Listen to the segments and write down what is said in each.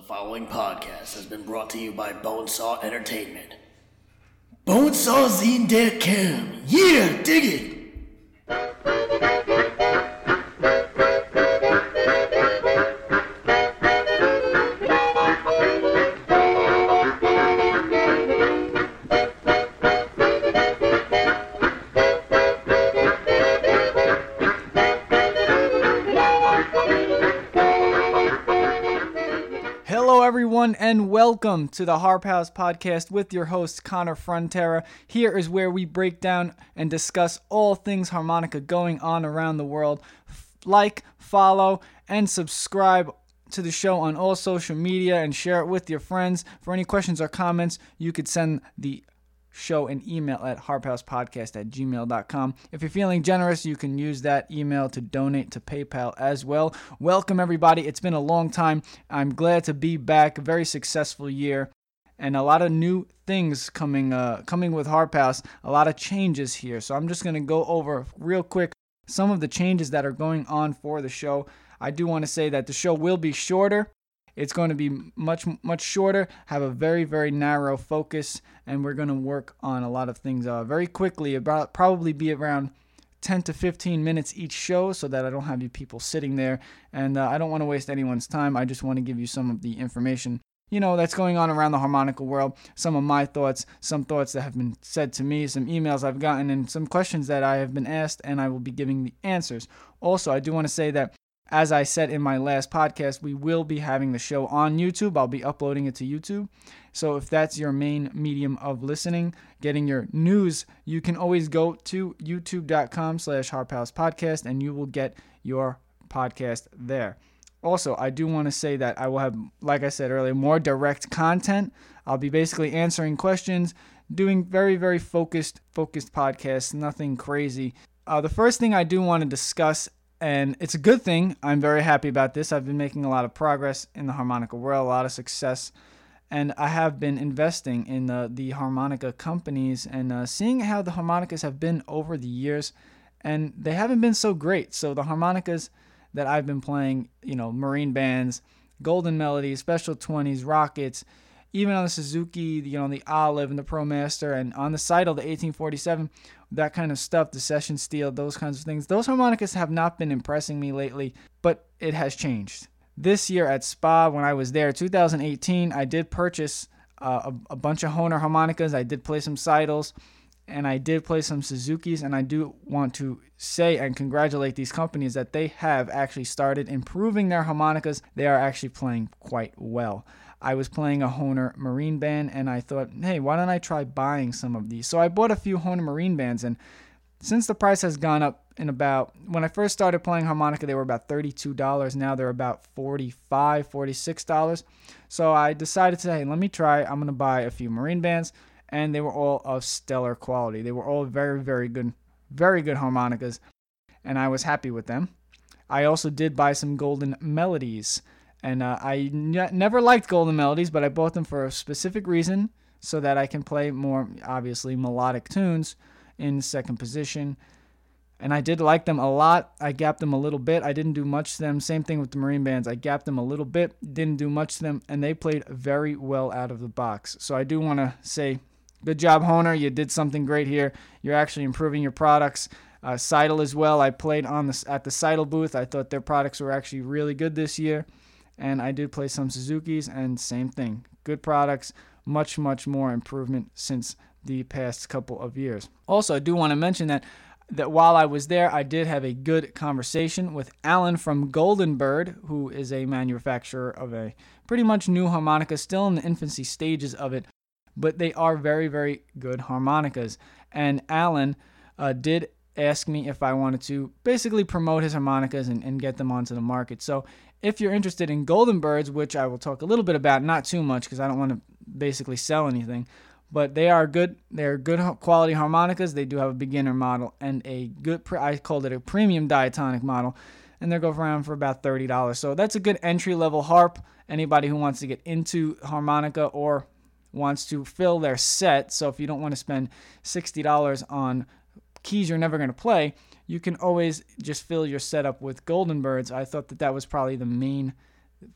The following podcast has been brought to you by Bonesaw Entertainment. Bonesaw's in der cam. Yeah, dig it! And welcome to the Harp House Podcast with your host, Connor Frontera. Here is where we break down and discuss all things harmonica going on around the world. Like, follow, and subscribe to the show on all social media and share it with your friends. For any questions or comments, you could send the show an email at harphousepodcast@gmail.com. If you're feeling generous, you can use that email to donate to PayPal as well. Welcome, everybody. It's been a long time. I'm glad to be back. A very successful year and a lot of new things coming with Harp House. A lot of changes here. So I'm just going to go over real quick some of the changes that are going on for the show. I do want to say that the show will be shorter. It's going to be much shorter, have a very, very narrow focus, and we're going to work on a lot of things very quickly. About probably be around 10 to 15 minutes each show so that I don't have you people sitting there. And I don't want to waste anyone's time. I just want to give you some of the information, you know, that's going on around the harmonica world, some of my thoughts, some thoughts that have been said to me, some emails I've gotten, and some questions that I have been asked, and I will be giving the answers. Also, I do want to say that as I said in my last podcast, we will be having the show on YouTube. I'll be uploading it to YouTube. So if that's your main medium of listening, getting your news, you can always go to youtube.com/harphousepodcast and you will get your podcast there. Also, I do want to say that I will have, like I said earlier, more direct content. I'll be basically answering questions, doing very, very focused podcasts, nothing crazy. The first thing I do want to discuss, and it's a good thing. I'm very happy about this. I've been making a lot of progress in the harmonica world, a lot of success. And I have been investing in the harmonica companies and seeing how the harmonicas have been over the years. And they haven't been so great. So the harmonicas that I've been playing, you know, Marine Bands, Golden Melodies, Special 20s, Rockets, even on the Suzuki, you know, the Olive and the ProMaster, and on the Seydel, the 1847, that kind of stuff, the Session Steel, those kinds of things. Those harmonicas have not been impressing me lately, but it has changed. This year at Spa, when I was there, 2018, I did purchase a bunch of Hohner harmonicas. I did play some Seydels, and I did play some Suzukis, and I do want to say and congratulate these companies that they have actually started improving their harmonicas. They are actually playing quite well. I was playing a Hohner Marine Band, and I thought, hey, why don't I try buying some of these? So I bought a few Hohner Marine Bands, and since the price has gone up in about, when I first started playing harmonica, they were about $32. Now they're about $45, $46. So I decided to, hey, let me try. I'm going to buy a few Marine Bands, and they were all of stellar quality. They were all very, very good harmonicas, and I was happy with them. I also did buy some Golden Melodies. And I never liked Golden Melodies, but I bought them for a specific reason so that I can play more, obviously, melodic tunes in second position. And I did like them a lot. I gapped them a little bit. I didn't do much to them. Same thing with the Marine Bands. I gapped them a little bit, didn't do much to them, and they played very well out of the box. So I do want to say, good job, Hohner. You did something great here. You're actually improving your products. Seydel as well. I played at the Seydel booth. I thought their products were actually really good this year. And I did play some Suzukis, and same thing. Good products, much more improvement since the past couple of years. Also, I do want to mention that while I was there, I did have a good conversation with Alan from Goldenbird, who is a manufacturer of a pretty much new harmonica, still in the infancy stages of it, but they are very, very good harmonicas. And Alan did ask me if I wanted to basically promote his harmonicas and get them onto the market. So if you're interested in Goldenbirds, which I will talk a little bit about, not too much because I don't want to basically sell anything, but they are good. They're good quality harmonicas. They do have a beginner model and a good, I called it a premium diatonic model, and they go around for about $30. So that's a good entry-level harp. Anybody who wants to get into harmonica or wants to fill their set, so if you don't want to spend $60 on keys you're never going to play, you can always just fill your setup with Goldenbirds. I thought that was probably the main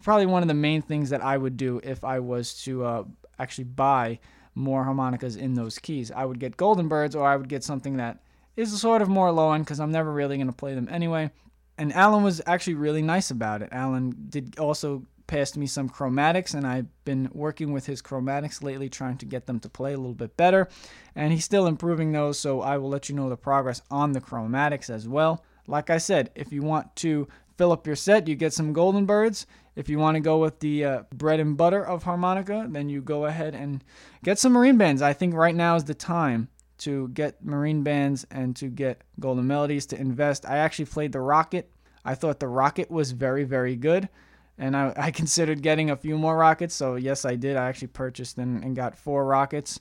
probably one of the main things that I would do if I was to actually buy more harmonicas in those keys. I would get Goldenbirds, or I would get something that is sort of more low-end, because I'm never really going to play them anyway. And Alan was actually really nice about it. Alan did also passed me some chromatics, and I've been working with his chromatics lately, trying to get them to play a little bit better, and he's still improving those, so I will let you know the progress on the chromatics as well. Like I said, if you want to fill up your set, you get some Goldenbirds. If you want to go with the bread and butter of harmonica, then you go ahead and get some Marine Bands. I think right now is the time to get Marine Bands and to get Golden Melodies, to invest. I actually played the Rocket. I thought the Rocket was very, very good. And I considered getting a few more Rockets, so yes, I did. I actually purchased and got 4 Rockets.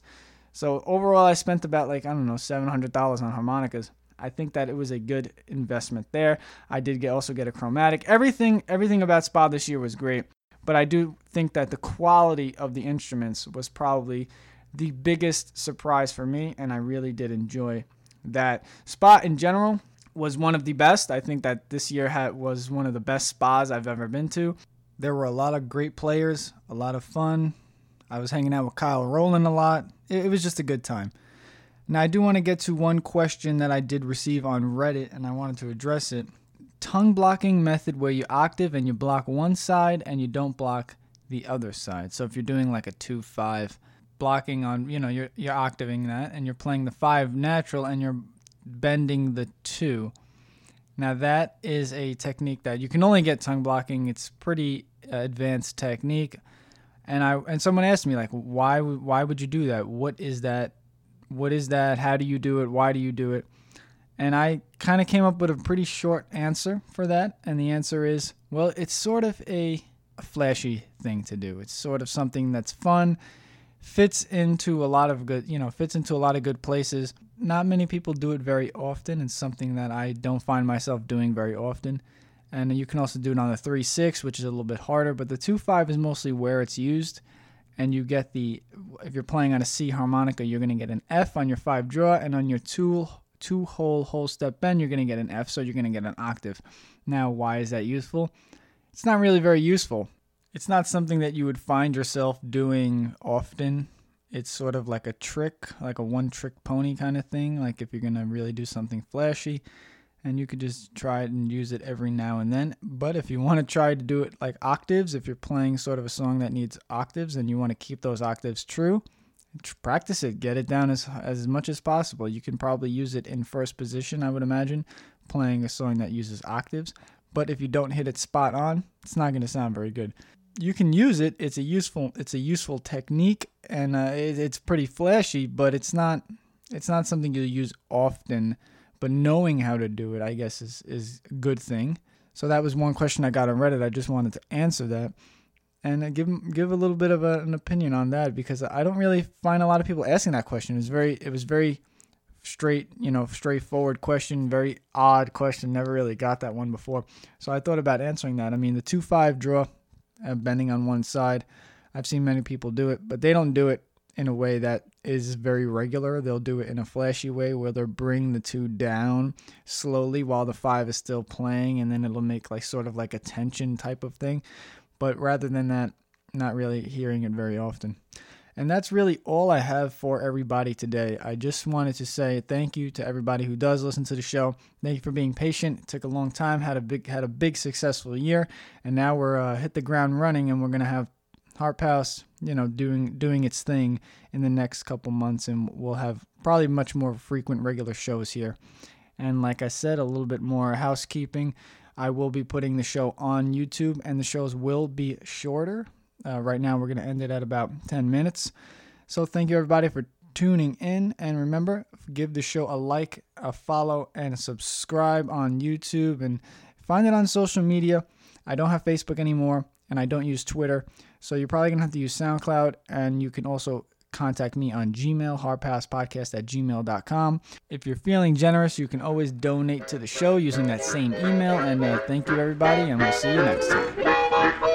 So overall, I spent about, like, I don't know, $700 on harmonicas. I think that it was a good investment there. I did also get a chromatic. Everything about Spa this year was great, but I do think that the quality of the instruments was probably the biggest surprise for me, and I really did enjoy that. Spa in general was one of the best. I think that this year was one of the best spas I've ever been to. There were a lot of great players, a lot of fun. I was hanging out with Kyle Rowland a lot. It was just a good time. Now, I do want to get to one question that I did receive on Reddit, and I wanted to address it. Tongue blocking method, where you octave and you block one side and you don't block the other side. So if you're doing like a 2-5 blocking on, you're octaving that, and you're playing the 5 natural and you're bending the 2. Now, that is a technique that you can only get tongue blocking. It's pretty advanced technique. And someone asked me, like, why would you do that? What is that? How do you do it? Why do you do it? And I kind of came up with a pretty short answer for that. And the answer is, well, it's sort of a flashy thing to do. It's sort of something that's fun, fits into a lot of good places. Not many people do it very often. It's something that I don't find myself doing very often. And you can also do it on the 3-6, which is a little bit harder, but the 2-5 is mostly where it's used. And you get if you're playing on a C harmonica, you're going to get an F on your 5 draw, and on your two-hole whole step bend, you're going to get an F, so you're going to get an octave. Now, why is that useful? It's not really very useful. It's not something that you would find yourself doing often. It's sort of like a trick, like a one-trick pony kind of thing, like if you're going to really do something flashy, and you could just try it and use it every now and then. But if you want to try to do it like octaves, if you're playing sort of a song that needs octaves and you want to keep those octaves true, practice it. Get it down as much as possible. You can probably use it in first position, I would imagine, playing a song that uses octaves. But if you don't hit it spot on, it's not going to sound very good. You can use it. It's a useful technique, and it's pretty flashy, but it's not something you'll use often. But knowing how to do it, I guess, is a good thing. So that was one question I got on Reddit. I just wanted to answer that and give a little bit of an opinion on that, because I don't really find a lot of people asking that question. It was very straightforward question, very odd question. Never really got that one before. So I thought about answering that. I mean, the 2-5 draw, bending on one side. I've seen many people do it, but they don't do it in a way that is very regular. They'll do it in a flashy way where they'll bring the 2 down slowly while the 5 is still playing, and then it'll make like sort of like a tension type of thing. But rather than that, not really hearing it very often. And that's really all I have for everybody today. I just wanted to say thank you to everybody who does listen to the show. Thank you for being patient. It took a long time, had a big successful year, and now we're hit the ground running, and we're going to have Harp House, doing its thing in the next couple months, and we'll have probably much more frequent regular shows here. And like I said, a little bit more housekeeping. I will be putting the show on YouTube, and the shows will be shorter. Right now, we're going to end it at about 10 minutes. So thank you, everybody, for tuning in. And remember, give the show a like, a follow, and a subscribe on YouTube. And find it on social media. I don't have Facebook anymore, and I don't use Twitter. So you're probably going to have to use SoundCloud, and you can also contact me on Gmail, harphousepodcast@gmail.com. If you're feeling generous, you can always donate to the show using that same email. And thank you, everybody, and we'll see you next time.